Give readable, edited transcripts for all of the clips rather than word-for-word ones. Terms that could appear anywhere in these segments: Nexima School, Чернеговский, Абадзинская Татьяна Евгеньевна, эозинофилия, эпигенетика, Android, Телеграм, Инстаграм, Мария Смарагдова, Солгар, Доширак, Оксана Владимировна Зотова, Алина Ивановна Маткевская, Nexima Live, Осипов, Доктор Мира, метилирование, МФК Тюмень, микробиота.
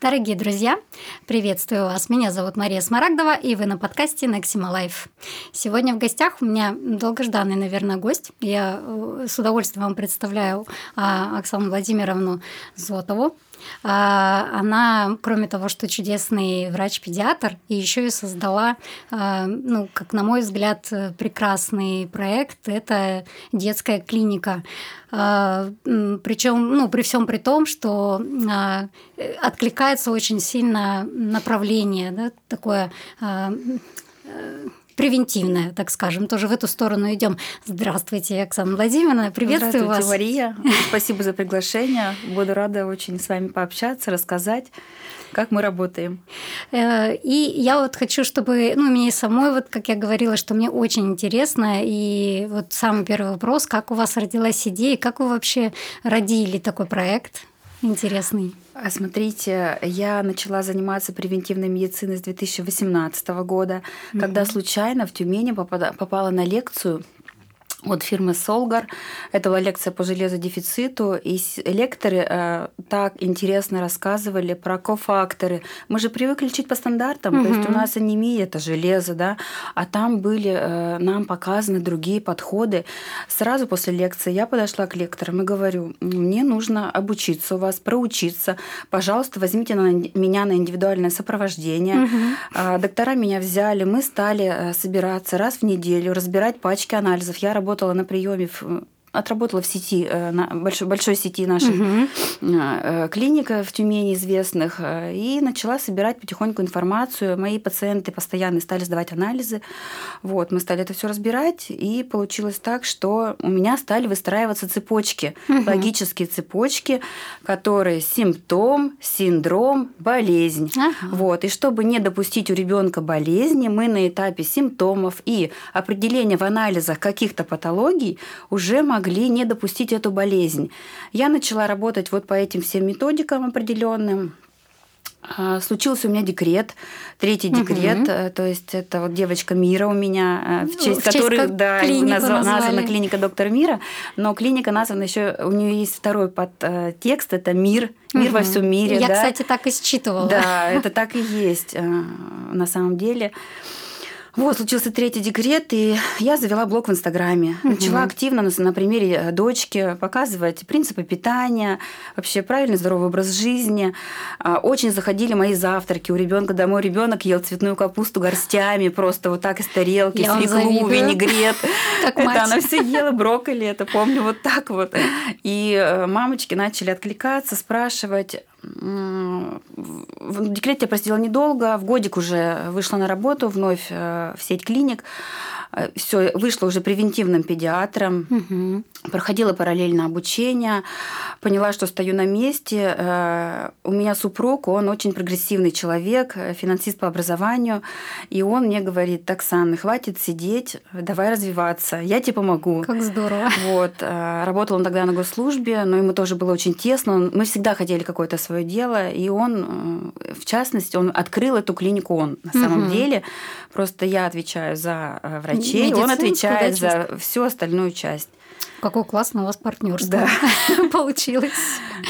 Дорогие друзья, приветствую вас. Меня зовут Мария Смарагдова, и вы на подкасте Nexima Live. Сегодня в гостях у меня долгожданный, наверное, гость. Я с удовольствием вам представляю Оксану Владимировну Зотову. Она, кроме того, что чудесный врач-педиатр, и еще и создала, как на мой взгляд, прекрасный проект. Это детская клиника. Причем, при всем при том, что откликается очень сильно направление, да, такое превентивное, так скажем, тоже в эту сторону идем. Здравствуйте, Оксана Владимировна, приветствую вас. Здравствуйте, Мария. Спасибо за приглашение. Буду рада очень с вами пообщаться, рассказать, как мы работаем. И я хочу, чтобы, мне самой, как я говорила, что мне очень интересно, и самый первый вопрос, как у вас родилась идея, как вы вообще родили такой проект интересный? Смотрите, я начала заниматься превентивной медициной с 2018 года, когда случайно в Тюмени попала на лекцию от фирмы «Солгар». Это была лекция по железодефициту, и лекторы так интересно рассказывали про кофакторы. Мы же привыкли лечить по стандартам, то есть у нас анемия – это железо, да, а там были нам показаны другие подходы. Сразу после лекции я подошла к лекторам и говорю: мне нужно обучиться у вас, проучиться, пожалуйста, возьмите меня на индивидуальное сопровождение. Доктора меня взяли, мы стали собираться раз в неделю, разбирать пачки анализов. Я работала на приеме, отработала в сети, на большой сети наших клиник в Тюмени известных, и начала собирать потихоньку информацию. Мои пациенты постоянно стали сдавать анализы. Мы стали это все разбирать, и получилось так, что у меня стали выстраиваться цепочки, логические цепочки, которые симптом, синдром, болезнь. И чтобы не допустить у ребенка болезни, мы на этапе симптомов и определения в анализах каких-то патологий уже могли не допустить эту болезнь. Я начала работать по этим всем методикам определенным. Случился у меня декрет, третий декрет, то есть это девочка Мира у меня, в честь которой названа клиника «Доктор Мира», но клиника названа еще, у нее есть второй подтекст, это «Мир». Мир во всем мире. Я, кстати, так и считывала. Да, это так и есть на самом деле. Случился третий декрет, и я завела блог в Инстаграме. Начала активно на примере дочки показывать принципы питания, вообще правильный здоровый образ жизни. Очень заходили мои завтраки у ребенка домой. Ребенок ел цветную капусту горстями, просто так из тарелки, свеклу, винегрет. Это она все ела, брокколи, это помню, так. И мамочки начали откликаться, спрашивать. В декрете я просидела недолго, в годик уже вышла на работу вновь в сеть клиник. Все, вышла уже превентивным педиатром, проходила параллельно обучение, поняла, что стою на месте. У меня супруг, он очень прогрессивный человек, финансист по образованию, и он мне говорит: Оксана, хватит сидеть, давай развиваться, я тебе помогу. Как здорово. Работал он тогда на госслужбе, но ему тоже было очень тесно, мы всегда хотели какое-то свое дело, и он, в частности, он открыл эту клинику, на самом деле, просто я отвечаю за врачей, он отвечает за всю остальную часть. Какое классное у вас партнерство получилось.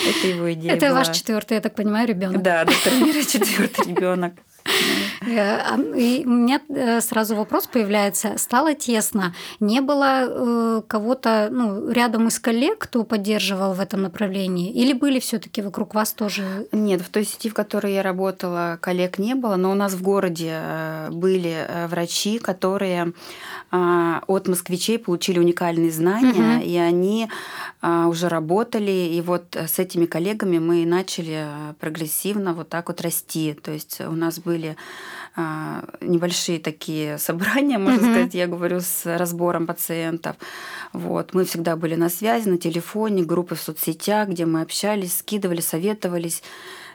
Это его идея. Это ваш 4-й, я так понимаю, ребенок. Да, доктор Мира, 4-й ребенок. И у меня сразу вопрос появляется. Стало тесно. Не было кого-то рядом из коллег, кто поддерживал в этом направлении? Или были все-таки вокруг вас тоже? Нет, в той сети, в которой я работала, коллег не было, но у нас в городе были врачи, которые от москвичей получили уникальные знания, и они уже работали. И с этими коллегами мы начали прогрессивно расти. То есть у нас были небольшие такие собрания, можно сказать, я говорю, с разбором пациентов. Мы всегда были на связи, на телефоне, группы в соцсетях, где мы общались, скидывали, советовались.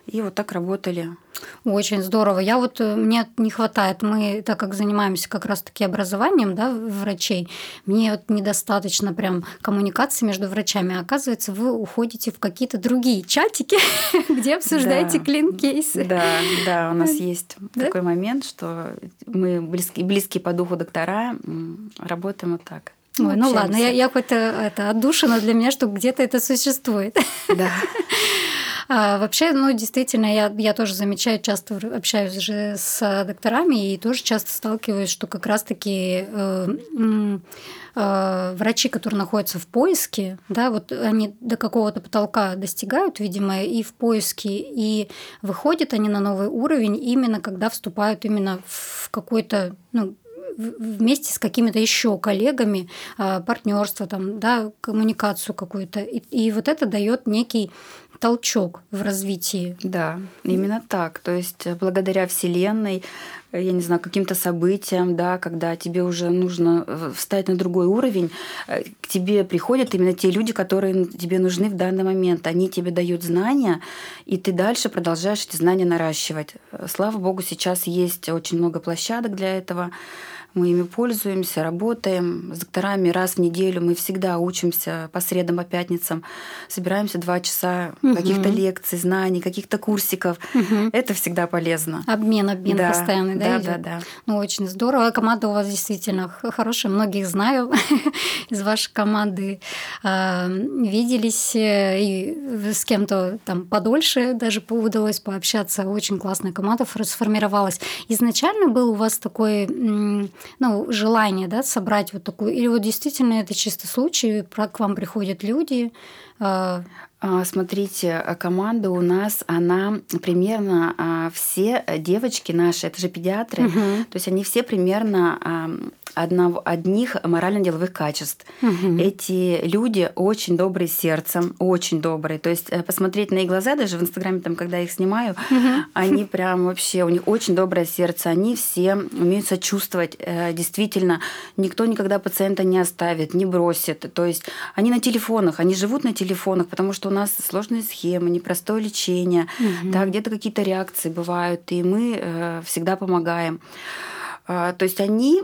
И так работали. Очень здорово. Мне не хватает. Мы, так как занимаемся как раз-таки образованием, врачей, мне недостаточно прям коммуникации между врачами. Оказывается, вы уходите в какие-то другие чатики, где обсуждаете клин-кейсы. Да, у нас есть такой момент, что мы близкие по духу доктора, работаем так. Ой, ладно, я хоть отдушина для меня, что где-то это существует. Да. Вообще, ну, действительно, я тоже замечаю, часто общаюсь же с докторами и тоже часто сталкиваюсь, что как раз-таки врачи, которые находятся в поиске, да, вот они до какого-то потолка достигают, видимо, и в поиске, и выходят они на новый уровень именно когда вступают именно в какой-то, ну, вместе с какими-то еще коллегами партнерство, там, да, коммуникацию какую-то. И вот это дает некий толчок в развитии. Да, именно так. То есть благодаря Вселенной, я не знаю, каким-то событиям, да, когда тебе уже нужно встать на другой уровень, к тебе приходят именно те люди, которые тебе нужны в данный момент. Они тебе дают знания, и ты дальше продолжаешь эти знания наращивать. Слава богу, сейчас есть очень много площадок для этого. Мы ими пользуемся, работаем. С докторами раз в неделю мы всегда учимся по средам, по пятницам. Собираемся 2 часа каких-то лекций, знаний, каких-то курсиков. Это всегда полезно. Обмен да, постоянный, да? Да. Ну, очень здорово. Команда у вас действительно хорошая. Многих знаю из вашей команды. Виделись и с кем-то там подольше даже удалось пообщаться. Очень классная команда сформировалась. Изначально был у вас такой... Ну, желание, да, собрать вот такую, или вот действительно это чисто случай, к вам приходят люди. Смотрите, команда у нас, она примерно все девочки наши, это же педиатры, то есть они все примерно одних морально-деловых качеств. Эти люди очень добрые сердцем, очень добрые. То есть посмотреть на их глаза, даже в Инстаграме, там, когда я их снимаю, они прям вообще, у них очень доброе сердце, они все умеют сочувствовать. Действительно, никто никогда пациента не оставит, не бросит. То есть они на телефонах, они живут на телефонах, потому что у нас сложные схемы, непростое лечение, да, где-то какие-то реакции бывают, и мы всегда помогаем. То есть они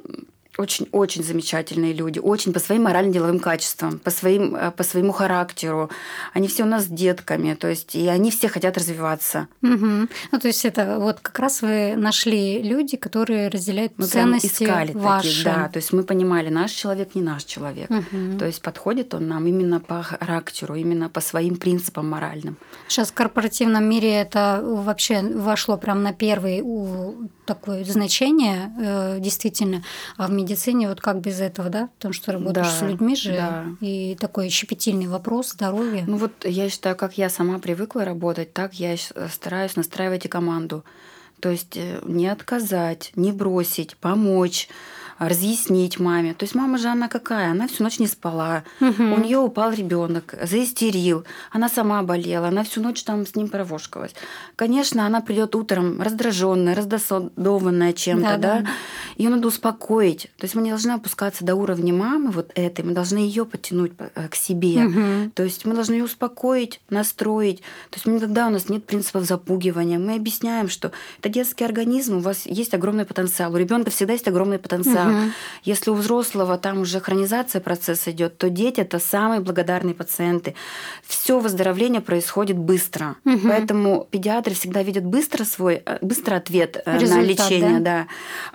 очень-очень замечательные люди, очень по своим морально-деловым качествам, по своему характеру. Они все у нас с детками, то есть и они все хотят развиваться. Ну, то есть это вот как раз вы нашли люди, которые разделяют мы ценности ваши. Таких, да, то есть мы понимали, наш человек, не наш человек. То есть подходит он нам именно по характеру, именно по своим принципам моральным. Сейчас в корпоративном мире это вообще вошло прям на первый такое значение, действительно. А в медицине вот как без этого, да? Потому что работаешь с людьми же, и такой щепетильный вопрос здоровья. Ну вот я считаю, как я сама привыкла работать, так я стараюсь настраивать и команду. То есть не отказать, не бросить, помочь, разъяснить маме. То есть мама же она какая? Она всю ночь не спала. У нее упал ребенок, заистерил. Она сама болела, она всю ночь там с ним провошкалась. Конечно, она придет утром раздраженная, раздосадованная чем-то, да? Ее надо успокоить. То есть мы не должны опускаться до уровня мамы вот этой, мы должны ее подтянуть к себе. То есть мы должны ее успокоить, настроить. То есть никогда у нас нет принципов запугивания. Мы объясняем, что это детский организм, у вас есть огромный потенциал. У ребенка всегда есть огромный потенциал. Если у взрослого там уже хронизация процесса идет, то дети это самые благодарные пациенты. Все выздоровление происходит быстро, поэтому педиатры всегда видят быстро ответ результат, на лечение, да.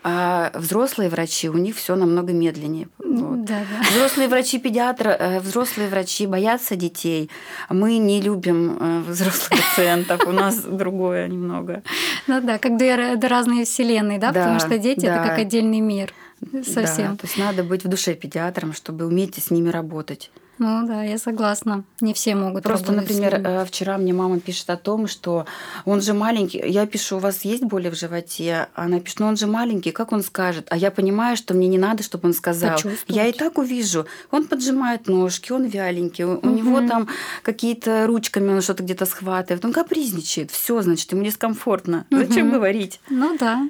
А взрослые врачи у них все намного медленнее. Взрослые врачи педиатры, взрослые врачи боятся детей. Мы не любим взрослых пациентов, у нас другое немного. Ну да, как разные вселенные, да, потому что дети это как отдельный мир. Совсем. Да, то есть надо быть в душе педиатром, чтобы уметь с ними работать. Ну да, я согласна. Не все могут просто, например, вчера мне мама пишет о том, что он же маленький. Я пишу, у вас есть боли в животе? Она пишет, ну он же маленький, как он скажет? А я понимаю, что мне не надо, чтобы он сказал. Я и так увижу. Он поджимает ножки, он вяленький, у него там какие-то ручками он что-то где-то схватывает. Он капризничает, все, значит, ему дискомфортно. Зачем говорить? Ну да.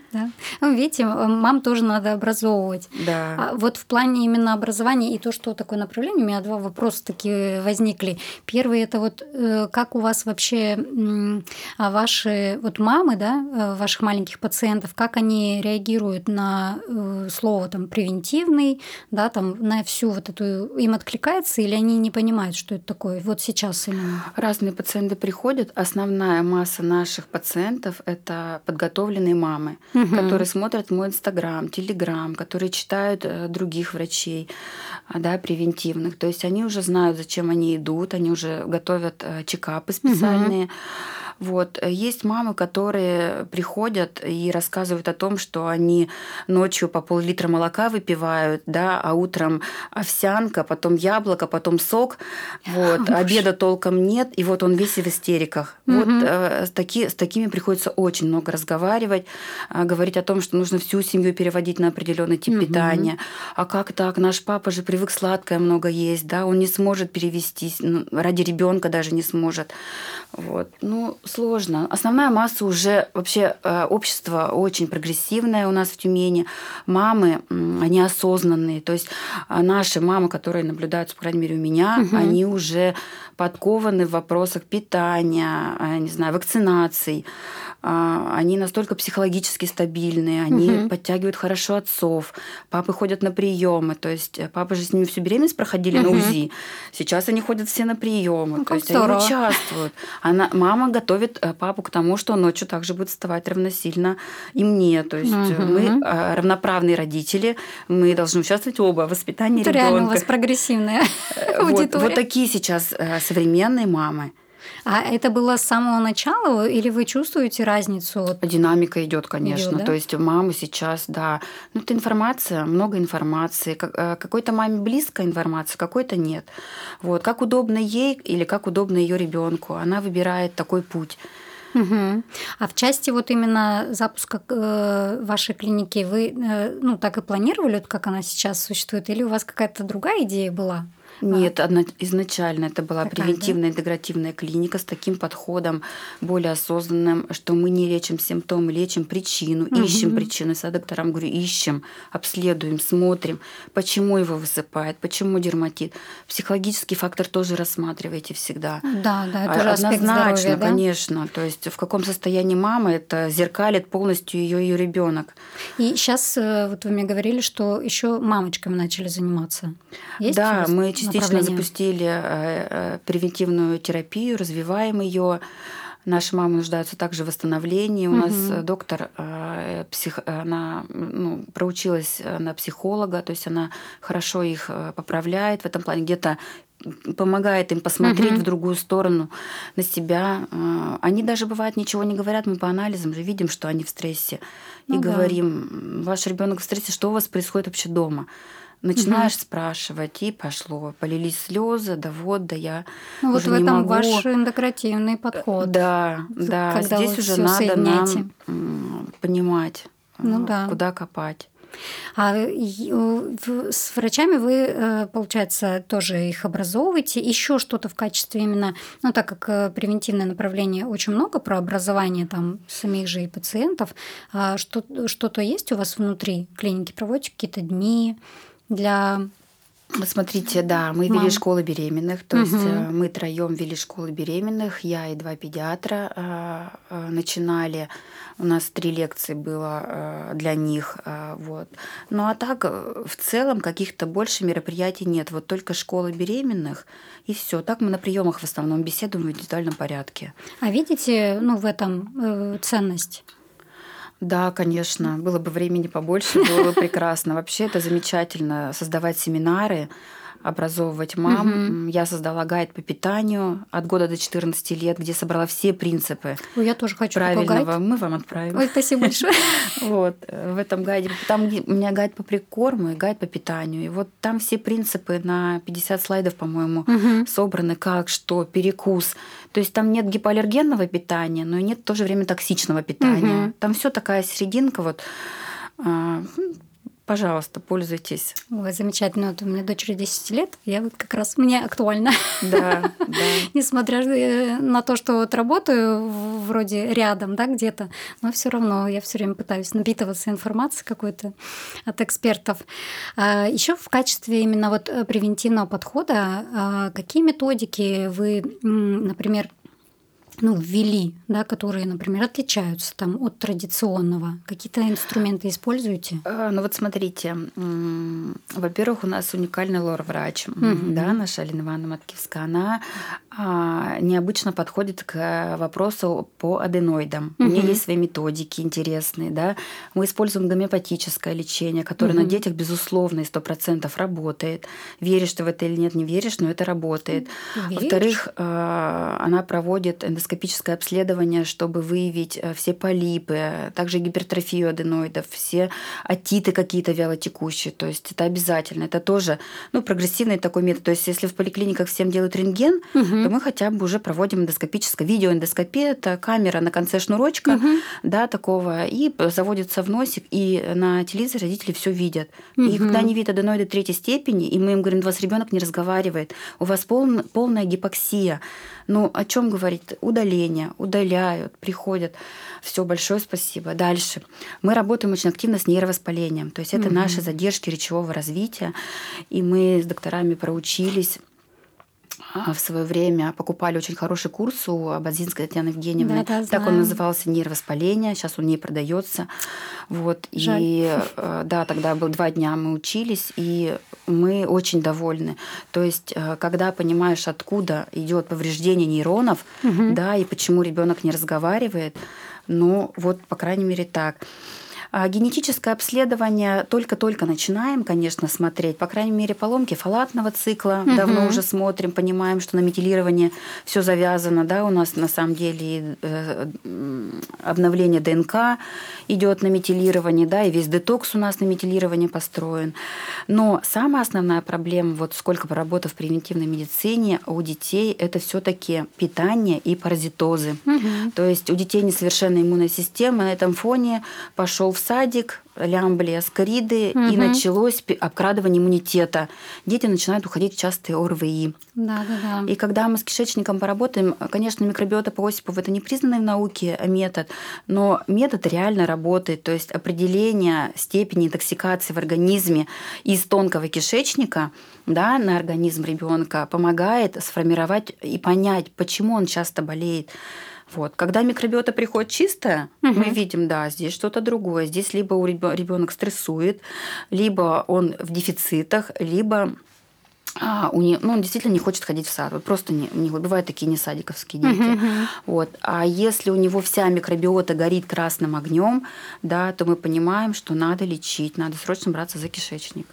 Ну, видите, мам тоже надо образовывать. Да. А вот в плане именно образования и то, что такое направление, у меня два вопроса. Просто такие возникли. Первый это вот как у вас вообще ваши вот мамы, да, ваших маленьких пациентов, как они реагируют на слово там превентивный, да, там на всю вот эту, им откликается или они не понимают, что это такое? Вот сейчас именно. Разные пациенты приходят. Основная масса наших пациентов это подготовленные мамы, которые смотрят мой Инстаграм, Телеграм, которые читают других врачей, да, превентивных. То есть они уже знают, зачем они идут, они уже готовят чекапы специальные. Вот. Есть мамы, которые приходят и рассказывают о том, что они ночью по пол-литра молока выпивают, да, а утром овсянка, потом яблоко, потом сок. Вот. Обеда толком нет, и вот он весь в истериках. Вот с такими приходится очень много разговаривать, говорить о том, что нужно всю семью переводить на определенный тип питания. А как так? Наш папа же привык сладкое много есть, да, он не сможет перевестись, ради ребенка даже не сможет. Вот. Ну, сложно. Основная масса уже... Вообще общество очень прогрессивное у нас в Тюмени. Мамы, они осознанные. То есть наши мамы, которые наблюдаются, по крайней мере, у меня, они уже подкованы в вопросах питания, не знаю, вакцинаций. Они настолько психологически стабильные, они подтягивают хорошо отцов. Папы ходят на приемы. То есть папы же с ними всю беременность проходили на УЗИ. Сейчас они ходят все на приемы. Ну, то есть здорово. Они участвуют. Мама готовит папу к тому, что он ночью также будет вставать равносильно и мне. То есть мы равноправные родители, мы должны участвовать оба в воспитании ребенка. Это реально у вас прогрессивная аудитория. Вот такие сейчас современные мамы. А это было с самого начала, или вы чувствуете разницу? Динамика идет, конечно. Идёт, да? То есть мамы сейчас, да. Ну, это информация, много информации. Какой-то маме близкая информация, какой-то нет. Вот. Как удобно ей или как удобно ее ребенку, она выбирает такой путь. А в части вот именно запуска вашей клиники вы ну, так и планировали, как она сейчас существует, или у вас какая-то другая идея была? Нет, изначально это была превентивная интегративная клиника с таким подходом более осознанным, что мы не лечим симптомы, лечим причину, ищем причину. Я докторам говорю, ищем, обследуем, смотрим, почему его высыпает, почему дерматит. Психологический фактор тоже рассматриваете всегда. Да, да, это однозначно, здоровья, да? Конечно. То есть в каком состоянии мама, это зеркалит полностью ее ребенок. И сейчас вот вы мне говорили, что еще мамочками начали заниматься. Есть да, мы частично запустили превентивную терапию, развиваем ее. Наши мамы нуждаются также в восстановлении. У нас доктор она, ну, проучилась на психолога, то есть она хорошо их поправляет в этом плане, где-то помогает им посмотреть в другую сторону, на себя. Они даже, бывает, ничего не говорят. Мы по анализам же видим, что они в стрессе. Ну, и говорим, ваш ребенок в стрессе, что у вас происходит вообще дома? Начинаешь спрашивать, и пошло. Полились слезы, да вот, да я ну, вот в этом могу. Ваш интегративный подход. Да, да. Когда здесь уже надо нам понимать, ну, куда копать. А с врачами вы, получается, тоже их образовываете. Еще что-то в качестве именно, ну, так как превентивное направление очень много про образование там самих же и пациентов, что-то есть у вас внутри клиники? Проводите какие-то дни для... Смотрите, да, мы вели школы беременных, то есть мы троем вели школы беременных, я и два педиатра начинали, у нас 3 лекции было для них, вот. Ну а так в целом каких-то больше мероприятий нет, вот только школы беременных и все. Так мы на приемах в основном беседуем в индивидуальном порядке. А видите, ну в этом ценность? Да, конечно. Было бы времени побольше, было бы прекрасно. Вообще это замечательно, создавать семинары, образовывать мам. Я создала гайд по питанию от года до 14 лет, где собрала все принципы. Ну, я тоже хочу правильного. Гайд. Мы вам отправим. Ой, спасибо большое. Вот, в этом гайде. Там у меня гайд по прикорму и гайд по питанию. И вот там все принципы на 50 слайдов, по-моему, собраны, как, что, перекус. То есть там нет гипоаллергенного питания, но и нет в то же время токсичного питания. Там все такая серединка, вот. Пожалуйста, пользуйтесь. Ой, замечательно. Вот у меня дочери 10 лет, я вот как раз, мне актуально. Да, да. Несмотря на то, что вот работаю вроде рядом, да, где-то, но все равно я все время пытаюсь напитываться информацией какой-то от экспертов. Еще в качестве именно вот превентивного подхода какие методики вы, например, ввели, да, которые, например, отличаются там от традиционного? Какие-то инструменты используете? Вот смотрите, во-первых, у нас уникальный лор-врач, да, наша Алина Ивановна Маткевская, она необычно подходит к вопросу по аденоидам. У нее есть свои методики интересные, да. Мы используем гомеопатическое лечение, которое на детях, безусловно, и 100% работает. Веришь ты в это или нет, не веришь, но это работает. Во-вторых, она проводит эндоскопическое обследование, чтобы выявить все полипы, также гипертрофию аденоидов, все отиты какие-то вялотекущие. То есть это обязательно. Это тоже прогрессивный такой метод. То есть если в поликлиниках всем делают рентген, то мы хотя бы уже проводим эндоскопическое. Видеоэндоскопия – это камера на конце шнурочка, да, такого, и заводится в носик, и на телевизоре родители все видят. И когда они видят аденоиды третьей степени, и мы им говорим: у вас ребенок не разговаривает, у вас полная гипоксия. Ну, о чем говорит? Удаление, удаляют, приходят. Все, большое спасибо. Дальше. Мы работаем очень активно с нейровоспалением. То есть это наши задержки речевого развития. И мы с докторами проучились. В свое время покупали очень хороший курс у Абадзинской Татьяны Евгеньевны. Да, так он назывался — нейровоспаление. Сейчас он не продается. Вот. И да, тогда было 2 дня, мы учились, и мы очень довольны. То есть, когда понимаешь, откуда идет повреждение нейронов, да, и почему ребенок не разговаривает, ну, вот, по крайней мере, так. Генетическое обследование только-только начинаем, конечно, смотреть. По крайней мере, поломки фолатного цикла давно уже смотрим, понимаем, что на метилирование все завязано. Да, у нас на самом деле обновление ДНК идет на метилирование, да, и весь детокс у нас на метилирование построен. Но самая основная проблема, вот сколько поработав в превентивной медицине у детей, это все-таки питание и паразитозы. То есть у детей несовершенная иммунная система, на этом фоне пошел в садик, лямбли, аскариды, и началось обкрадывание иммунитета. Дети начинают уходить в частые ОРВИ. И когда мы с кишечником поработаем, конечно, микробиота по Осипову — это не признанный в науке метод, но метод реально работает. То есть определение степени интоксикации в организме из тонкого кишечника, да, на организм ребенка помогает сформировать и понять, почему он часто болеет. Вот. Когда микробиота приходит чистая, мы видим, да, здесь что-то другое. Здесь либо ребенок стрессует, либо он в дефицитах, либо он действительно не хочет ходить в сад. Вот просто не бывают такие несадиковские дети. Вот. А если у него вся микробиота горит красным огнем, да, то мы понимаем, что надо лечить, надо срочно браться за кишечник.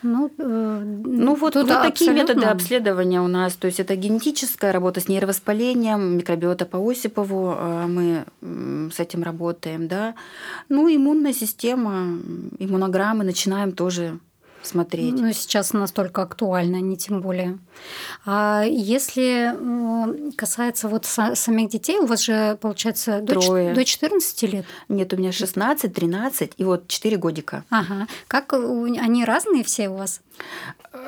Вот такие методы обследования у нас. То есть это генетическая работа с нейровоспалением, микробиота по Осипову, мы с этим работаем, да. Иммунная система, иммунограммы начинаем тоже смотреть. Сейчас настолько актуально, не тем более. А если касается вот самих детей, у вас же, получается, до 14 лет? Нет, у меня 16, 13 и вот 4 годика. Ага. Как они разные все у вас?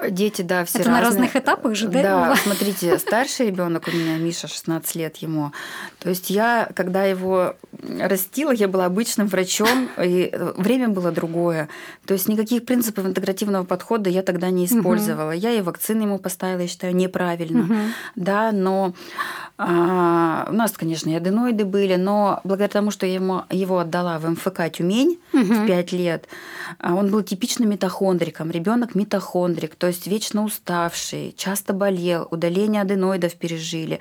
Дети, да, все разные. Это на разных этапах же, да? Да, смотрите, старший ребенок у меня, Миша, 16 лет ему. То есть я, когда его растила, я была обычным врачом, и время было другое. То есть никаких принципов интегративного подхода я тогда не использовала. Я и вакцины ему поставила, я считаю, неправильно. Да, но у нас, конечно, и аденоиды были, но благодаря тому, что я его отдала в МФК Тюмень в 5 лет, он был типичным митохондриком. Ребенок митохондрик, то есть вечно уставший, часто болел, удаление аденоидов пережили.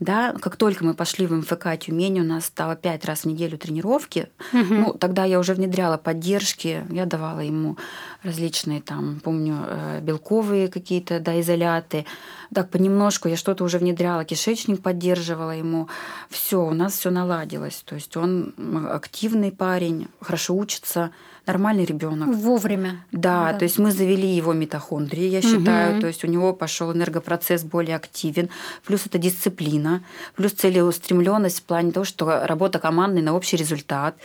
Да, как только мы пошли в МФК Тюмень, у нас стало 5 раз в неделю тренировки. Тогда я уже внедряла поддержки, я давала ему различные, там, помню, белковые какие-то, да, изоляты. Так понемножку я что-то уже внедряла, кишечник поддерживала ему. Все, у нас все наладилось. То есть он активный парень, хорошо учится, нормальный ребенок. Вовремя. Да, то есть мы завели его митохондрии, я считаю. То есть у него пошел энергопроцесс более активен. Плюс это дисциплина, плюс целеустремленность в плане того, что работа командная на общий результат.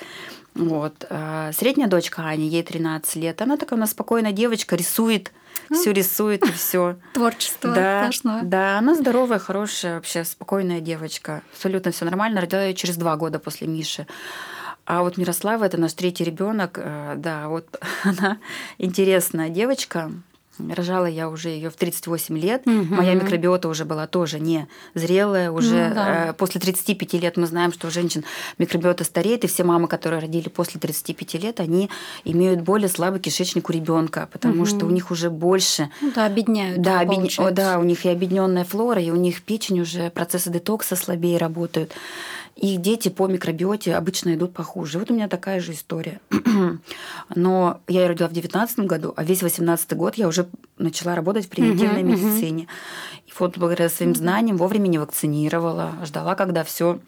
Вот. Средняя дочка Аня, ей 13 лет. Она такая у нас спокойная девочка, рисует, все рисует и все. Творчество, да, сплошное. Да, она здоровая, хорошая, вообще спокойная девочка. Абсолютно все нормально. Родила ее через 2 года после Миши. А вот Мирослава, это наш 3-й ребенок, да, вот она интересная девочка. Рожала я уже ее в 38 лет. Угу. Моя микробиота уже была тоже не зрелая. Уже после 35 лет мы знаем, что у женщин микробиота стареет, и все мамы, которые родили после 35 лет, они имеют более слабый кишечник у ребенка, потому что у них уже больше... Ну, да, обедняют. Да, у них и обедненная флора, и у них печень уже, процессы детокса слабее работают. И дети по микробиоте обычно идут похуже. Вот у меня такая же история. Но я её родила в 2019 году, а весь 2018 год я уже начала работать в превентивной медицине. И вот благодаря своим знаниям вовремя не вакцинировала, ждала, когда все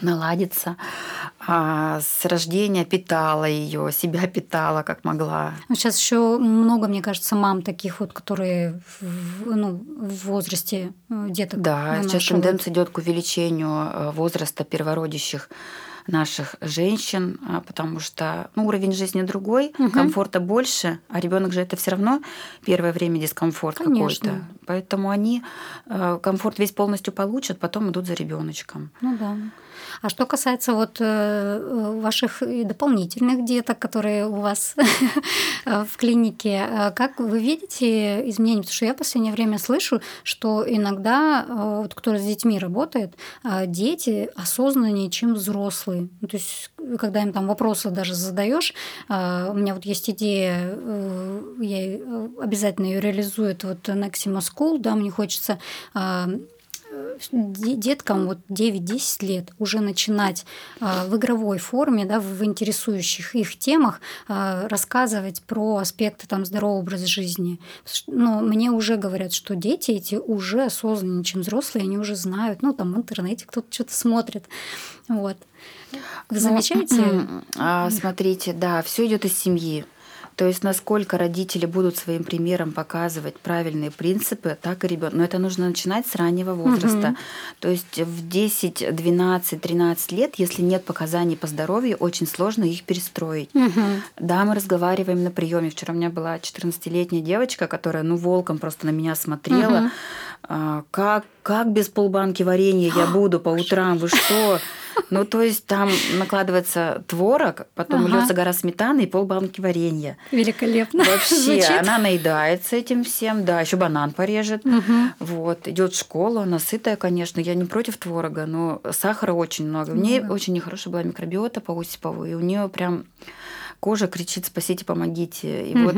наладится. А с рождения питала ее, себя питала, как могла. Сейчас еще много, мне кажется, мам таких вот, которые в возрасте деток. Да, сейчас тенденция идет к увеличению возраста первородящих наших женщин, потому что уровень жизни другой, комфорта больше, а ребенок же это все равно первое время дискомфорт какой-то. Поэтому они комфорт весь полностью получат, потом идут за ребеночком. Ну да. А что касается вот ваших дополнительных деток, которые у вас в клинике, как вы видите изменения? Потому что я в последнее время слышу, что иногда, вот, кто с детьми работает, дети осознаннее, чем взрослые. Ну, то есть, когда им там вопросы даже задаешь, у меня вот есть идея, я обязательно ее реализую, это вот Nexima School, да, мне хочется... деткам вот 9-10 лет уже начинать в игровой форме, да, в интересующих их темах рассказывать про аспекты там, здорового образа жизни. Но мне уже говорят, что дети эти уже осознаннее, чем взрослые, они уже знают, там в интернете кто-то что-то смотрит. Вот. Вы замечаете? Смотрите, да, все идет из семьи. То есть насколько родители будут своим примером показывать правильные принципы, так и ребенок. Но это нужно начинать с раннего возраста. То есть в 10, 12, 13 лет, если нет показаний по здоровью, очень сложно их перестроить. Да, мы разговариваем на приеме. Вчера у меня была 14-летняя девочка, которая волком просто на меня смотрела. Как без полбанки варенья я буду по утрам? Вы что? Ну, то есть там накладывается творог, потом льется гора сметаны и полбанки варенья. Великолепно. Вообще, она наедается этим всем, да, еще банан порежет. Вот, идет в школу, она сытая, конечно. Я не против творога, но сахара очень много. У нее очень нехорошая была микробиота по Осипову, и у нее прям кожа кричит: спасите, помогите. И вот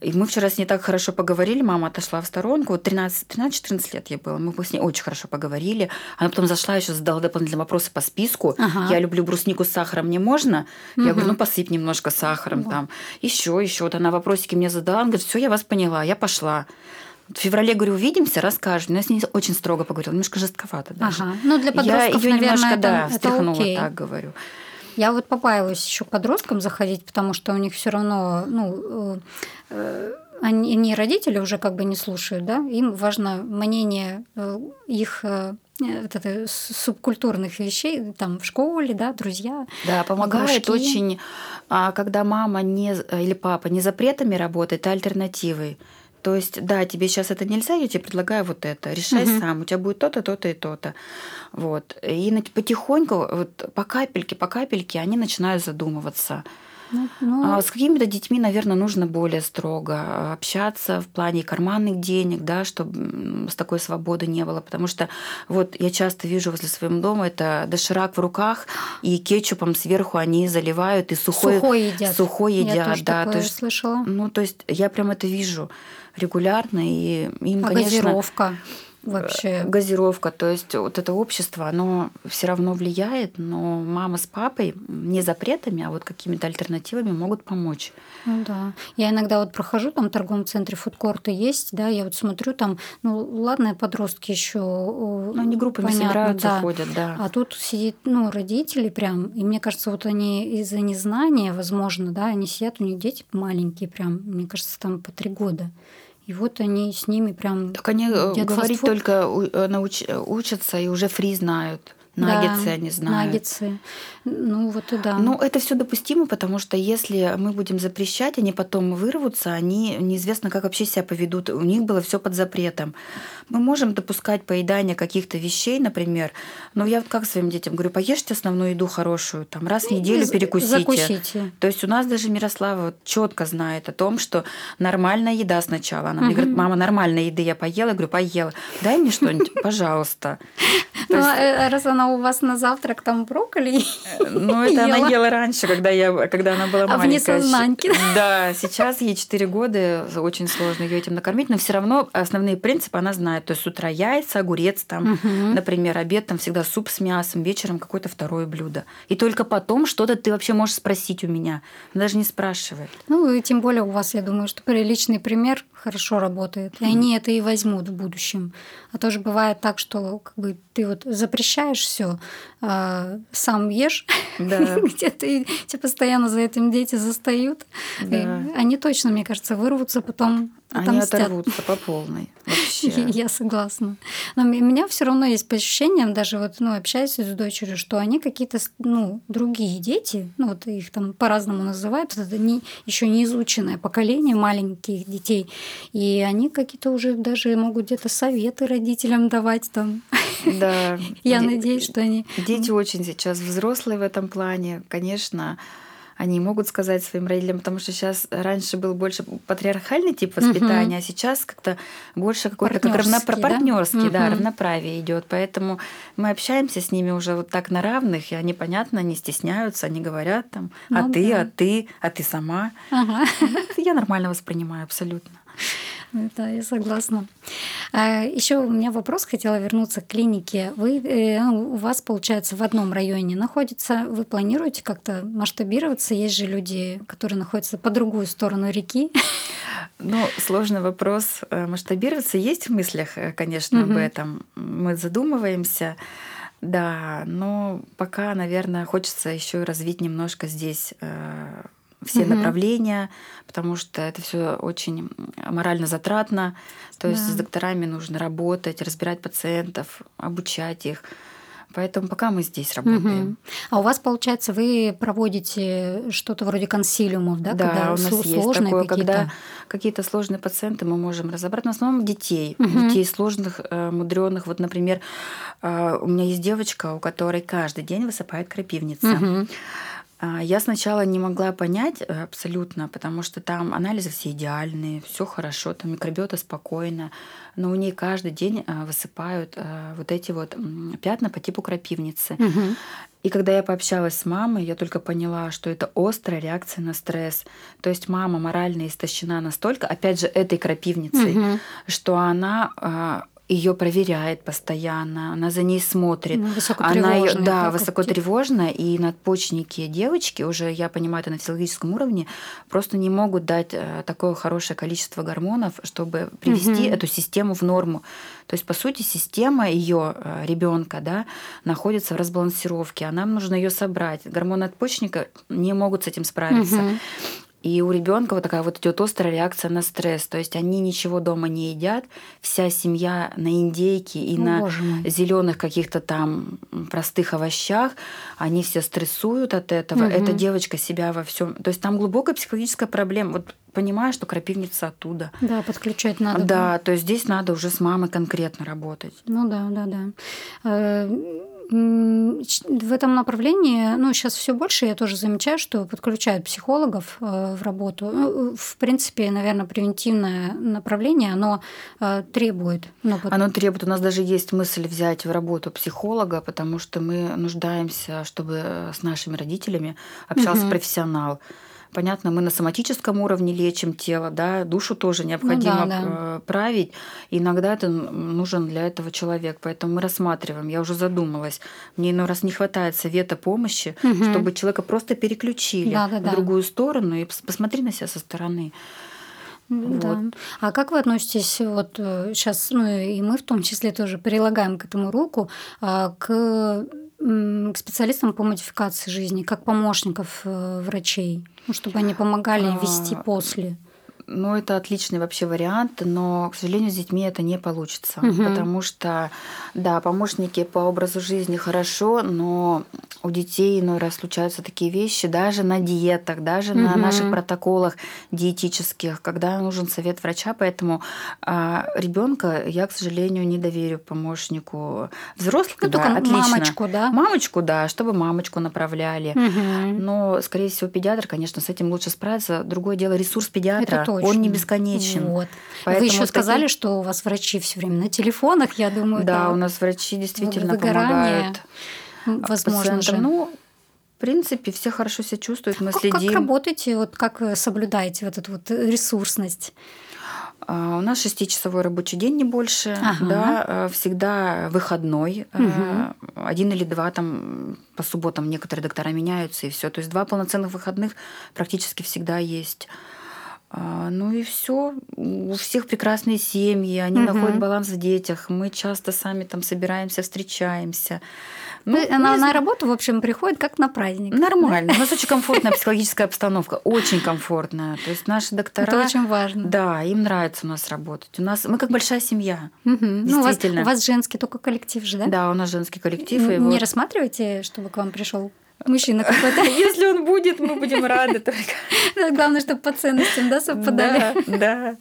и мы вчера с ней так хорошо поговорили, мама отошла в сторонку. Вот 13-14 лет ей было, мы с ней очень хорошо поговорили. Она потом зашла, еще задала дополнительные вопросы по списку. Я люблю бруснику с сахаром, мне можно? Я говорю, посыпь немножко сахаром там. Еще. Вот она вопросики мне задала, она говорит, все, я вас поняла, я пошла. В феврале, говорю, увидимся, расскажем. Но я с ней очень строго поговорила, немножко жестковато даже. Ну, для подростков, я ее немножко, встряхнула, так говорю. Я вот побаиваюсь еще к подросткам заходить, потому что у них все равно, они родители уже как бы не слушают, да, им важно мнение их субкультурных вещей, там, в школе, да, друзья. Да, помогает очень, когда мама или папа не запретами работает, а альтернативой. То есть, да, тебе сейчас это нельзя, я тебе предлагаю вот это. Решай сам, у тебя будет то-то, то-то и то-то. Вот. И потихоньку, вот по капельке, они начинают задумываться. С какими-то детьми, наверное, нужно более строго общаться в плане карманных денег, да, чтобы с такой свободы не было. Потому что вот я часто вижу возле своего дома, это доширак в руках, и кетчупом сверху они заливают, и сухой едят. Я тоже такое слышала. То есть я прям это вижу регулярно. И им, конечно, газировка вообще. Газировка, то есть вот это общество, оно все равно влияет, но мама с папой не запретами, а вот какими-то альтернативами могут помочь. Да. Я иногда вот прохожу, там в торговом центре фудкорты есть, да, я вот смотрю там, ладно, подростки еще, они группами собираются, ходят, да. А тут сидит, родители прям, и мне кажется, вот они из-за незнания, возможно, да, они сидят, у них дети маленькие прям, мне кажется, там по 3 года. И вот они с ними прям... Так они говорить только учатся и уже фри знают. Наггетсы, да, они знают. Наггетсы. Ну, вот и да. Ну, это все допустимо, потому что если мы будем запрещать, они потом вырвутся, они неизвестно, как вообще себя поведут. У них было все под запретом. Мы можем допускать поедание каких-то вещей, например. Но я как своим детям говорю, поешьте основную еду хорошую, там, раз в неделю перекусите. Закусите. То есть у нас даже Мирослава четко знает о том, что нормальная еда сначала. Она мне говорит, мама, нормальной еды я поела. Я говорю, поела. Дай мне что-нибудь, пожалуйста. Раз она у вас на завтрак там брокколи. Ну, это она ела раньше, когда она была маленькая. А в несознанке. Да, сейчас ей 4 года, очень сложно ее этим накормить, но все равно основные принципы она знает. То есть с утра яйца, огурец, там, например, обед там всегда суп с мясом, вечером какое-то второе блюдо. И только потом что-то ты вообще можешь спросить у меня. Она даже не спрашивает. Ну, и тем более у вас, я думаю, что приличный пример хорошо работает. И они это и возьмут в будущем. А тоже бывает так, что как бы ты вот запрещаешь все, сам ешь, да. Где-то тебя постоянно за этим дети застают. Да. Они точно, мне кажется, вырвутся, потом отомстят. Они оторвутся по полной. Вообще. Я согласна. Но у меня все равно есть по ощущениям, даже вот, ну, общаюсь с дочерью, что они какие-то, ну, другие дети, ну, вот их там по-разному называют, это еще не изученное поколение маленьких детей, и они какие-то уже даже могут где-то советы родителям давать там. Да. Я надеюсь, что они... Дети очень сейчас взрослые в этом плане. Конечно, они могут сказать своим родителям, потому что сейчас раньше был больше патриархальный тип воспитания, а сейчас как-то больше какой-то как партнерский, да, равноправие идет. Поэтому мы общаемся с ними уже вот так на равных, и они, понятно, не стесняются, они говорят там, ну, ты, да. а ты сама. Ага. Я нормально воспринимаю абсолютно. Да, я согласна. Еще у меня вопрос, хотела вернуться к клинике. У вас, получается, в одном районе находится, вы планируете как-то масштабироваться? Есть же люди, которые находятся по другую сторону реки? Ну, сложный вопрос. Масштабироваться есть в мыслях, конечно, об этом. Мы задумываемся. Да, но пока, наверное, хочется еще развить немножко здесь все направления, потому что это все очень морально затратно. То есть с докторами нужно работать, разбирать пациентов, обучать их. Поэтому пока мы здесь работаем. А у вас, получается, вы проводите что-то вроде консилиумов, да? Да, когда у нас есть такое, когда какие-то сложные пациенты мы можем разобрать. Но в основном детей. Детей сложных, мудрёных. Вот, например, у меня есть девочка, у которой каждый день высыпает крапивница. Я сначала не могла понять абсолютно, потому что там анализы все идеальные, все хорошо, там микробиота спокойно, но у ней каждый день высыпают вот эти вот пятна по типу крапивницы. И когда я пообщалась с мамой, я только поняла, что это острая реакция на стресс. То есть мама морально истощена настолько, опять же, этой крапивницей, что она... Ее проверяет постоянно, она за ней смотрит. Высокотревожная, и надпочечники девочки, уже я понимаю, это на физиологическом уровне, просто не могут дать такое хорошее количество гормонов, чтобы привести эту систему в норму. То есть, по сути, система ее ребенка, да, находится в разбалансировке, а нам нужно ее собрать. Гормоны надпочечника не могут с этим справиться. И у ребенка вот такая вот идет острая реакция на стресс. То есть они ничего дома не едят, вся семья на индейке и на зеленых каких-то там простых овощах. Они все стрессуют от этого. Эта девочка себя во всем. То есть там глубокая психологическая проблема. Вот понимаю, что крапивница оттуда. Да, подключать надо. Да, то есть здесь надо уже с мамой конкретно работать. Ну да, да, да. В этом направлении, ну, сейчас все больше, я тоже замечаю, что подключают психологов в работу. Ну, в принципе, наверное, превентивное направление, оно требует. Оно требует. У нас даже есть мысль взять в работу психолога, потому что мы нуждаемся, чтобы с нашими родителями общался профессионал. Понятно, мы на соматическом уровне лечим тело, да, душу тоже необходимо править. Иногда это нужен для этого человек, поэтому мы рассматриваем. Я уже задумалась. Мне иной раз не хватает совета, помощи, чтобы человека просто переключили в другую сторону и посмотри на себя со стороны. Да. Вот. А как вы относитесь, вот сейчас, ну и мы в том числе тоже прилагаем к этому руку, к специалистам по модификации жизни, как помощников врачей, чтобы они помогали вести после? Ну, это отличный вообще вариант, но, к сожалению, с детьми это не получится, потому что, да, помощники по образу жизни хорошо, но у детей иной раз случаются такие вещи даже на диетах, даже на наших протоколах диетических, когда нужен совет врача, поэтому ребенка я, к сожалению, не доверю помощнику взрослому. Ну, да, только отлично. Мамочку, да? Мамочку, да, чтобы мамочку направляли. Но, скорее всего, педиатр, конечно, с этим лучше справится. Другое дело, ресурс педиатра, он не бесконечен. Вот. Вы еще сказали, что у вас врачи все время на телефонах, я думаю. Да, у нас врачи действительно помогают. Возможно же. Ну, в принципе, все хорошо себя чувствуют, мы следим. Как работаете, вот как соблюдаете вот эту вот ресурсность? У нас 6-часовой рабочий день, не больше, да, всегда выходной, 1 или 2 там по субботам некоторые доктора меняются и все, то есть 2 полноценных выходных практически всегда есть. Ну и все. У всех прекрасные семьи, они находят баланс в детях. Мы часто сами там собираемся, встречаемся. Ну, на работу, в общем, приходит как на праздник. Нормально. Да? У нас очень комфортная психологическая обстановка, очень комфортная. То есть наши доктора... Это очень важно. Да, им нравится у нас работать. У нас... Мы как большая семья. Действительно. Ну, у вас женский только коллектив же, да? Да, у нас женский коллектив. И не вот... рассматриваете, чтобы к вам пришел мужчина какой-то? Если он будет, мы будем рады только. Главное, чтобы по ценностям, да, совпадали. Да.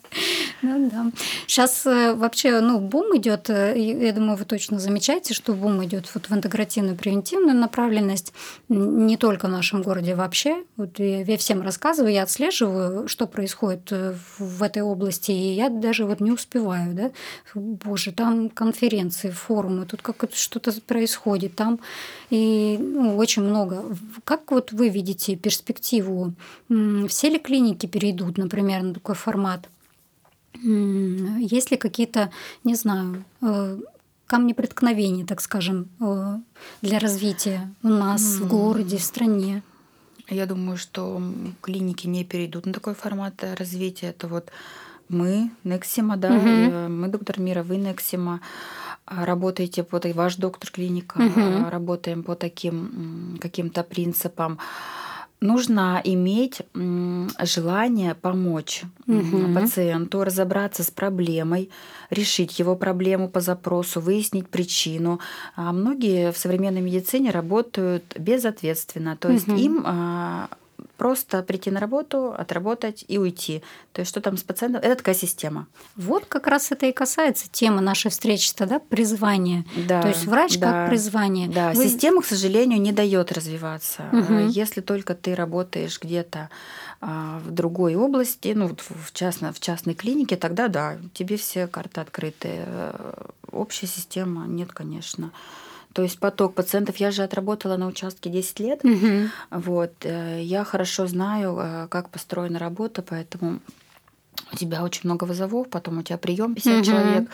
Ну да. Сейчас вообще, ну, бум идет. Я думаю, вы точно замечаете, что бум идет вот в интегративную, превентивную направленность не только в нашем городе вообще. Вот я всем рассказываю, я отслеживаю, что происходит в этой области, и я даже вот не успеваю, да. Боже, там конференции, форумы, тут как-то что-то происходит, там и ну, очень много. Как вот вы видите перспективу? Все ли клиники перейдут, например, на такой формат? Есть ли какие-то, не знаю, камни преткновения, так скажем, для развития у нас в городе, в стране? Я думаю, что клиники не перейдут на такой формат развития. Это вот мы, Nexima, да, мы, Доктор Мира, вы, Nexima, работаете по... Ваш доктор клиника, работаем по таким каким-то принципам. Нужно иметь желание помочь пациенту разобраться с проблемой, решить его проблему по запросу, выяснить причину. А многие в современной медицине работают безответственно, то есть им просто прийти на работу, отработать и уйти. То есть что там с пациентом? Это такая система. Вот как раз это и касается темы нашей встречи, тогда призвание. Да, то есть врач как призвание. Да, система, к сожалению, не дает развиваться. Если только ты работаешь где-то в другой области, ну в частной клинике, тогда да, тебе все карты открыты. Общая система нет, конечно. То есть поток пациентов. Я же отработала на участке 10 лет. Вот. Я хорошо знаю, как построена работа, поэтому у тебя очень много вызовов, потом у тебя прием 50 человек,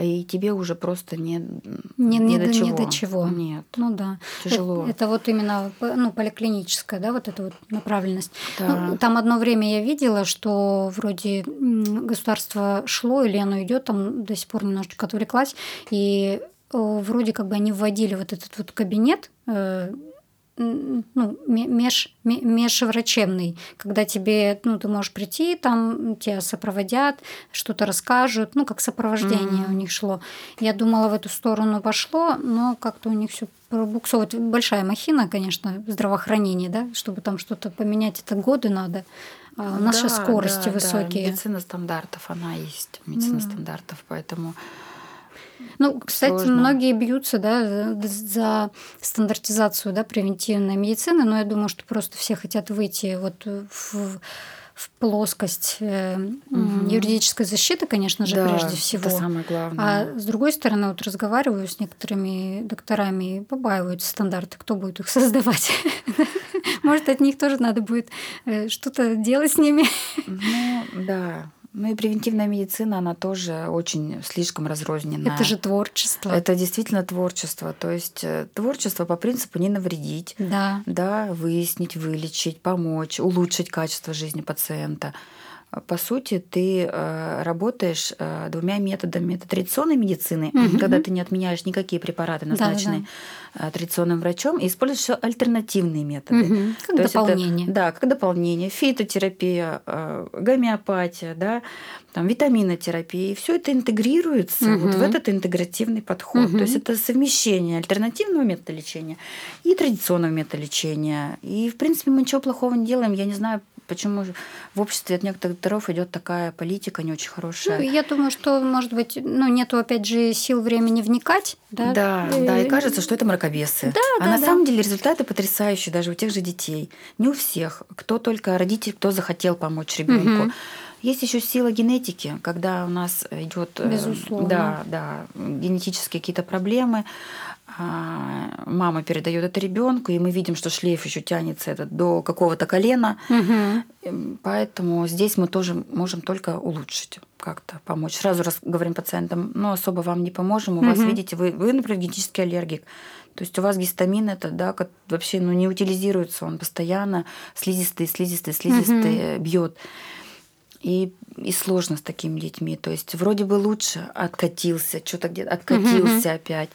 и тебе уже просто не до чего. Нет. Ну да. Тяжело. Это вот именно ну, поликлиническая, да, вот эта вот направленность. Да. Ну, там одно время я видела, что вроде государство шло, или оно идет, там до сих пор немножечко отвлеклась, и вроде как бы они вводили вот этот вот кабинет, ну, межврачебный, когда тебе, ну, ты можешь прийти, там тебя сопроводят, что-то расскажут, ну, как сопровождение у них шло. Я думала, в эту сторону пошло, но как-то у них все пробуксовывает. Большая махина, конечно, здравоохранение, да, чтобы там что-то поменять, это годы надо. А у нас сейчас скорости высокие. Да. Медицина стандартов, она есть, медицина стандартов, поэтому... Ну, кстати, сложно. Многие бьются, да, за стандартизацию, да, превентивной медицины, но я думаю, что просто все хотят выйти вот в плоскость юридической защиты, конечно же, да, прежде всего. Это самое главное. А с другой стороны, вот разговариваю с некоторыми докторами, и побаиваются стандарты, кто будет их создавать. Может, от них тоже надо будет что-то делать с ними. Ну, да. Ну и превентивная медицина, она тоже очень слишком разрозненная. Это же творчество. Это действительно творчество. То есть творчество по принципу не навредить, да, выяснить, вылечить, помочь, улучшить качество жизни пациента. по сути, ты работаешь двумя методами. Это традиционной медицины, когда ты не отменяешь никакие препараты, назначенные традиционным врачом, и используешь еще альтернативные методы. Как то дополнение. Это, да, как дополнение. Фитотерапия, гомеопатия, да, там, витаминотерапия. И все это интегрируется вот в этот интегративный подход. То есть это совмещение альтернативного метода лечения и традиционного метода лечения. И, в принципе, мы ничего плохого не делаем. Я не знаю, почему в обществе от некоторых докторов идет такая политика не очень хорошая. Ну, я думаю, что, может быть, нету, опять же, сил, времени вникать. Да, да, и кажется, что это мракобесы. Да, на самом деле результаты потрясающие даже у тех же детей. Не у всех, кто только родитель, кто захотел помочь ребенку. Есть еще сила генетики, когда у нас идет генетические какие-то проблемы. Мама передает это ребенку, и мы видим, что шлейф еще тянется этот до какого-то колена. Поэтому здесь мы тоже можем только улучшить, как-то помочь. Сразу раз говорим пациентам, но особо вам не поможем. У вас, видите, вы, например, генетический аллергик. То есть у вас гистамин это, да, вообще не утилизируется, он постоянно слизистые бьет. И сложно с такими детьми. То есть вроде бы лучше откатился, что-то где-то откатился опять.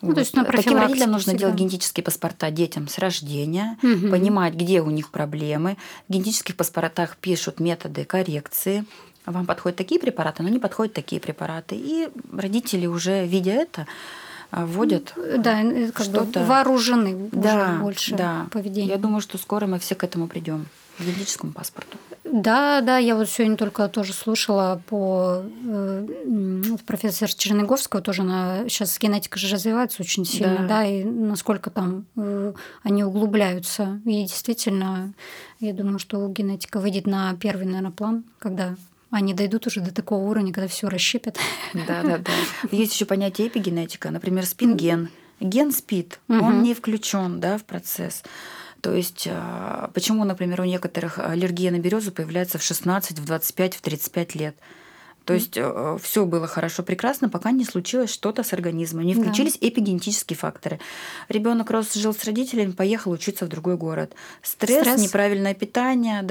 Ну, вот. То есть, таким родителям нужно делать генетические паспорта детям с рождения, понимать, где у них проблемы. В генетических паспортах пишут методы коррекции. Вам подходят такие препараты, но не подходят такие препараты. И родители уже, видя это, вводят что-то. Вооружены больше поведением. Я думаю, что скоро мы все к этому придем. К генетическому паспорту. Да, я вот сегодня только тоже слушала по профессора Чернеговского, тоже она сейчас генетика же развивается очень сильно, и насколько там они углубляются. И действительно, я думаю, что генетика выйдет на первый, наверное, план, когда они дойдут уже до такого уровня, когда все расщепят. Да. Есть еще понятие эпигенетика, например, спин-ген. Ген спит, он не включен, в процесс. То есть, почему, например, у некоторых аллергия на березу появляется в 16, в 25, в 35 лет? То есть все было хорошо, прекрасно, пока не случилось что-то с организмом, не включились эпигенетические факторы. Ребенок рос, жил с родителями, поехал учиться в другой город. Стресс. Неправильное питание,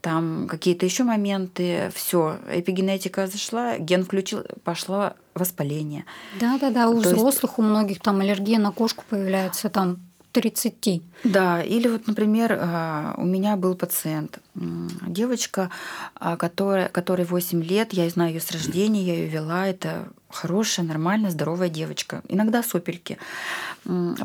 там какие-то еще моменты, все, эпигенетика зашла, ген включил, пошло воспаление. Да, у взрослых, у многих там аллергия на кошку появляется там. 30. Да, или вот, например, у меня был пациент, девочка, которой 8 лет, я знаю ее с рождения, я ее вела, это хорошая, нормальная, здоровая девочка. Иногда сопельки.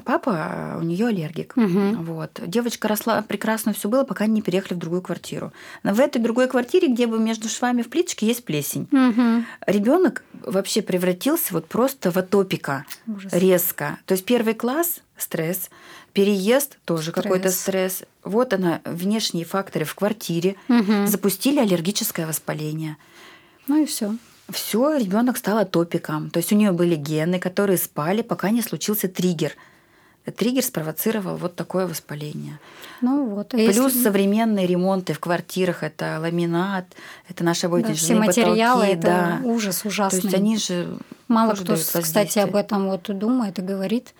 Папа у нее аллергик. Вот. Девочка росла, прекрасно все было, пока не переехали в другую квартиру. В этой другой квартире, где бы между швами в плиточке, есть плесень. Ребенок вообще превратился вот просто в атопика. Ужас. Резко. То есть первый класс – стресс. Переезд тоже какой-то стресс. Вот она, внешние факторы в квартире запустили аллергическое воспаление. Ну и все. Все, ребенок стал атопиком. То есть у нее были гены, которые спали, пока не случился триггер. Триггер спровоцировал вот такое воспаление. Плюс современные ремонты в квартирах, это ламинат, это наши обойтежные потолки. Все материалы, это ужас ужасный. То есть они же... Мало кто, кстати, об этом думает и говорит.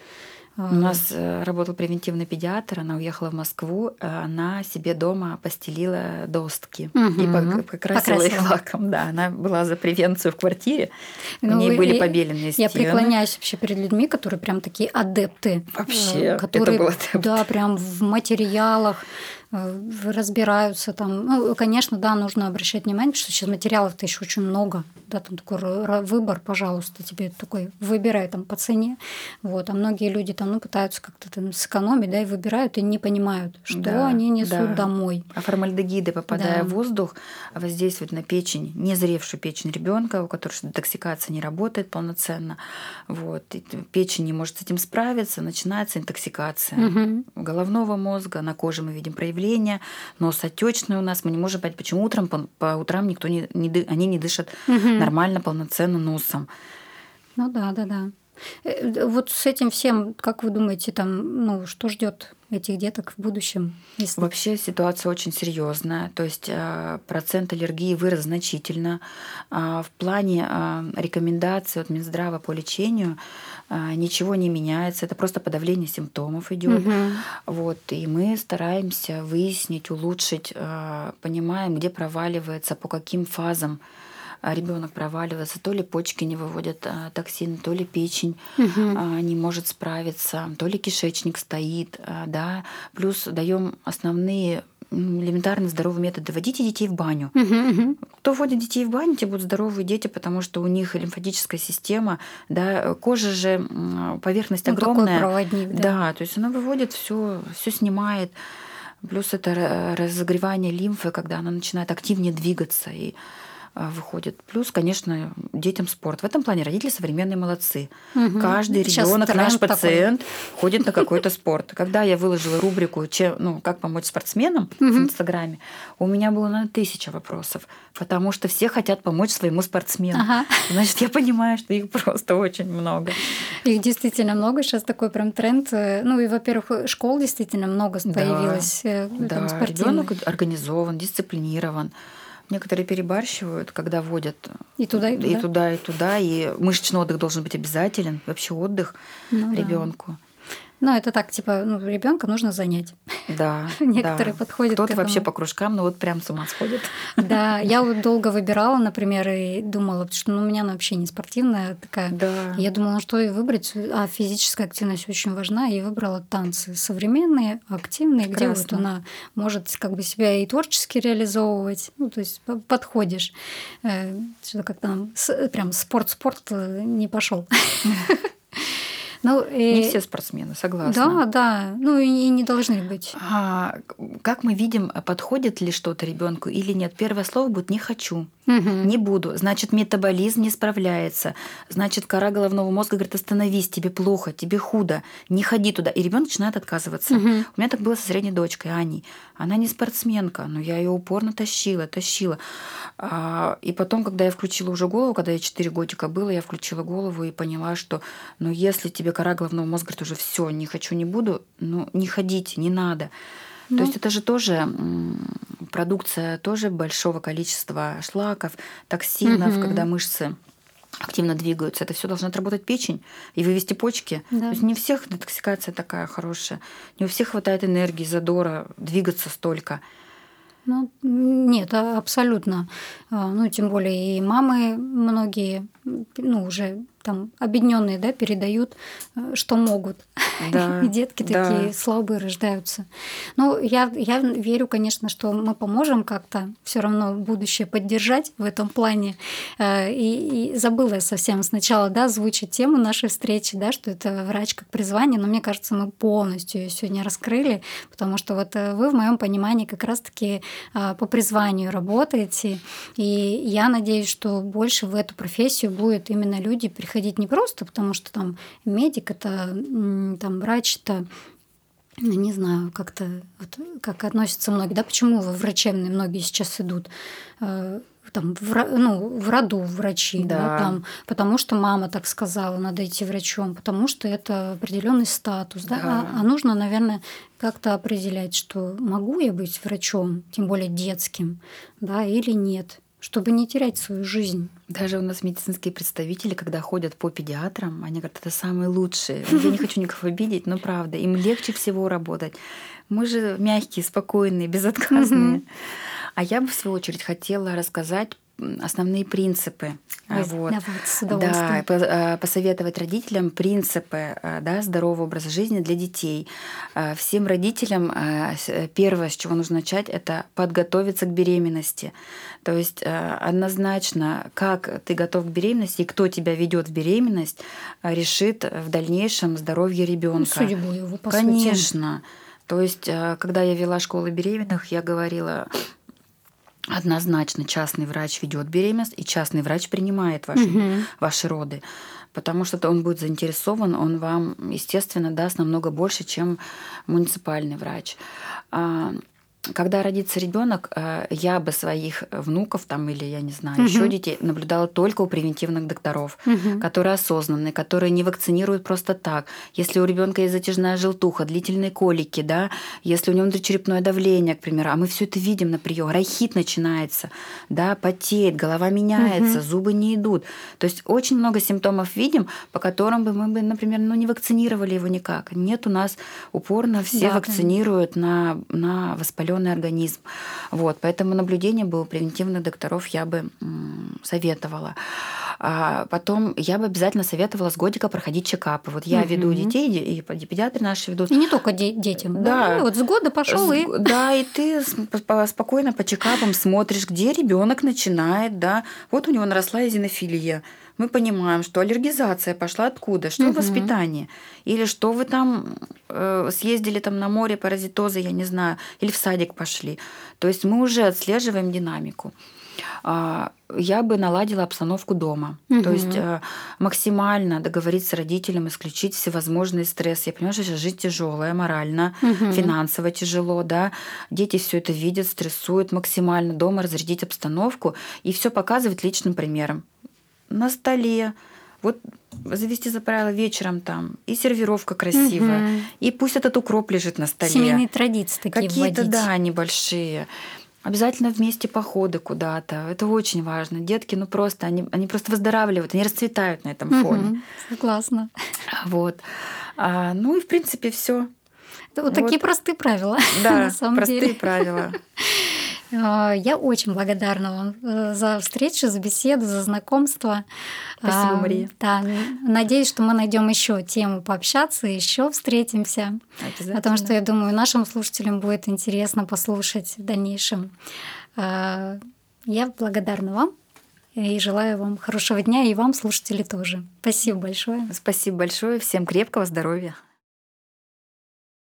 У нас работал превентивный педиатр, она уехала в Москву, она себе дома постелила доски и покрасила их лаком. Да, она была за превенцию в квартире, у ней были побеленные стены. Я преклоняюсь вообще перед людьми, которые прям такие адепты. Вообще, которые, это был адепт. Да, прям в материалах разбираются там. Конечно, нужно обращать внимание, потому что сейчас материалов-то еще очень много. Да, там такой выбор, пожалуйста, тебе такой выбирай там по цене. Вот. А многие люди там пытаются как-то там сэкономить, и выбирают, и не понимают, что они несут домой. А формальдегиды, попадая в воздух, воздействуют на печень, незревшую печень ребенка, у которой детоксикация не работает полноценно. Вот. И печень не может с этим справиться, начинается интоксикация головного мозга, на коже мы видим проявление. Нос отечный у нас, мы не можем понять, почему утром по утрам никто не дышит нормально, полноценно носом. Ну да. Вот с этим всем, как вы думаете, там, ну, что ждет этих деток в будущем? Если... Вообще ситуация очень серьезная, то есть процент аллергии вырос значительно. В плане рекомендаций от Минздрава по лечению ничего не меняется, это просто подавление симптомов идет. Угу. Вот, и мы стараемся выяснить, улучшить, понимаем, где проваливается, по каким фазам ребенок проваливается, то ли почки не выводят токсин, то ли печень не может справиться, то ли кишечник стоит, да. Плюс даем основные элементарно здоровые методы. Водите детей в баню. Кто вводит детей в баню, те будут здоровые дети, потому что у них лимфатическая система, да, кожа же поверхность огромная, такой проводник, да, то есть она выводит все, все снимает. Плюс это разогревание лимфы, когда она начинает активнее двигаться и выходит. Плюс, конечно, детям спорт. В этом плане родители современные молодцы. Угу. Каждый ребенок, наш пациент, такой ходит на какой-то спорт. Когда я выложила рубрику «Как помочь спортсменам» в Инстаграме, у меня было, наверное, 1000 вопросов, потому что все хотят помочь своему спортсмену. Ага. Значит, я понимаю, что их просто очень много. Их действительно много. Сейчас такой прям тренд. Ну и, во-первых, школ действительно много появилось. Да, ребенок организован, дисциплинирован. Некоторые перебарщивают, когда водят и туда, и туда, и туда, и туда. И мышечный отдых должен быть обязателен, вообще отдых ребенку. Ну, это так, типа, ребенка нужно занять. Да. Некоторые подходят к этому. Кто-то вообще по кружкам, прям с ума сходит. Да, я вот долго выбирала, например, и думала, что у меня она вообще не спортивная такая. Да. Я думала, что и выбрать, а физическая активность очень важна, и выбрала танцы современные, активные, прекрасно, где вот она может как бы себя и творчески реализовывать, то есть подходишь. Что-то как-то прям спорт не пошел. Не все спортсмены, согласна. Да, да. И не должны быть. Как мы видим, подходит ли что-то ребенку или нет? Первое слово будет «не хочу», «не буду». Значит, метаболизм не справляется. Значит, кора головного мозга говорит: остановись, тебе плохо, тебе худо, не ходи туда. И ребенок начинает отказываться. У меня так было со средней дочкой Аней. Она не спортсменка, но я ее упорно тащила. И потом, когда я включила уже голову, когда я 4 годика было, я включила голову и поняла, что если тебе кора головного мозга говорит уже: все, не хочу, не буду, не ходите, не надо. То есть это же тоже продукция тоже большого количества шлаков, токсинов, когда мышцы активно двигаются. Это все должна отработать печень и вывести почки. Да. То есть не у всех детоксикация такая хорошая, не у всех хватает энергии, задора, двигаться столько. Нет, абсолютно. Тем более и мамы многие, уже там обеднённые, передают, что могут. Да, и детки такие слабые рождаются. Я верю, конечно, что мы поможем как-то все равно будущее поддержать в этом плане. И забыла я совсем сначала, озвучить тему нашей встречи, что это врач как призвание, но мне кажется, мы полностью ее сегодня раскрыли, потому что вот вы в моем понимании как раз-таки по призванию работаете. И я надеюсь, что больше в эту профессию будут именно люди приходить не просто, потому что там медик это, там врач это, не знаю, как-то вот, как относятся многие, почему врачебные многие сейчас идут. В роду врачи, потому что мама так сказала, надо идти врачом, потому что это определенный статус, а нужно, наверное, как-то определять, что могу я быть врачом, тем более детским, или нет, чтобы не терять свою жизнь. Даже у нас медицинские представители, когда ходят по педиатрам, они говорят: это самые лучшие. Я не хочу никого обидеть, но правда, им легче всего работать. Мы же мягкие, спокойные, безотказные. А я бы, в свою очередь, хотела рассказать основные принципы. Посоветовать родителям принципы здорового образа жизни для детей. Всем родителям первое, с чего нужно начать, это подготовиться к беременности. То есть однозначно, как ты готов к беременности и кто тебя ведет в беременность, решит в дальнейшем здоровье ребенка. Судьбу его, по сути. Конечно. То есть, когда я вела школу беременных, я говорила: однозначно частный врач ведет беременность, и частный врач принимает ваши роды, потому что он будет заинтересован, он вам, естественно, даст намного больше, чем муниципальный врач. когда родится ребенок, я бы своих внуков там, или, я не знаю, еще детей наблюдала только у превентивных докторов, которые осознанные, которые не вакцинируют просто так. Если у ребенка есть затяжная желтуха, длительные колики, да, если у него внутричерепное давление, к примеру, а мы все это видим на приеме, рахит начинается, да, потеет, голова меняется, зубы не идут. То есть очень много симптомов видим, по которым бы мы, например, не вакцинировали его никак. Нет, у нас упорно все вакцинируют на воспаление организм. Вот, поэтому наблюдение бы у превентивных докторов я бы советовала. А потом я бы обязательно советовала с годика проходить чекапы. Вот я веду детей, и педиатры наши ведут. И не только детям. Да. Да. Вот с года пошел и... Да, и ты спокойно по чекапам смотришь, где ребенок начинает, да. Вот у него наросла эозинофилия. Мы понимаем, что аллергизация пошла откуда, что в воспитании, или что вы там съездили там на море, паразитозы, я не знаю, или в садик пошли. То есть мы уже отслеживаем динамику. Я бы наладила обстановку дома. То есть максимально договориться с родителем, исключить всевозможный стресс. Я понимаю, что сейчас жизнь тяжелая, морально, финансово тяжело, да. Дети все это видят, стрессуют. Максимально дома разрядить обстановку и все показывать личным примером. На столе. Вот завести за правило вечером там. И сервировка красивая. И пусть этот укроп лежит на столе. Семейные традиции такие вводить. Какие-то, да, небольшие. Обязательно вместе походы куда-то. Это очень важно. Детки, ну просто, они просто выздоравливают, они расцветают на этом фоне. Согласна. Вот. Ну и, в принципе, все. Да, вот такие простые правила. Да, на самом деле. Правила. Я очень благодарна вам за встречу, за беседу, за знакомство. Спасибо, Мария. Да, надеюсь, что мы найдем еще тему пообщаться, еще встретимся. Потому что, я думаю, нашим слушателям будет интересно послушать в дальнейшем. Я благодарна вам и желаю вам хорошего дня, и вам, слушатели, тоже. Спасибо большое. Спасибо большое. Всем крепкого здоровья.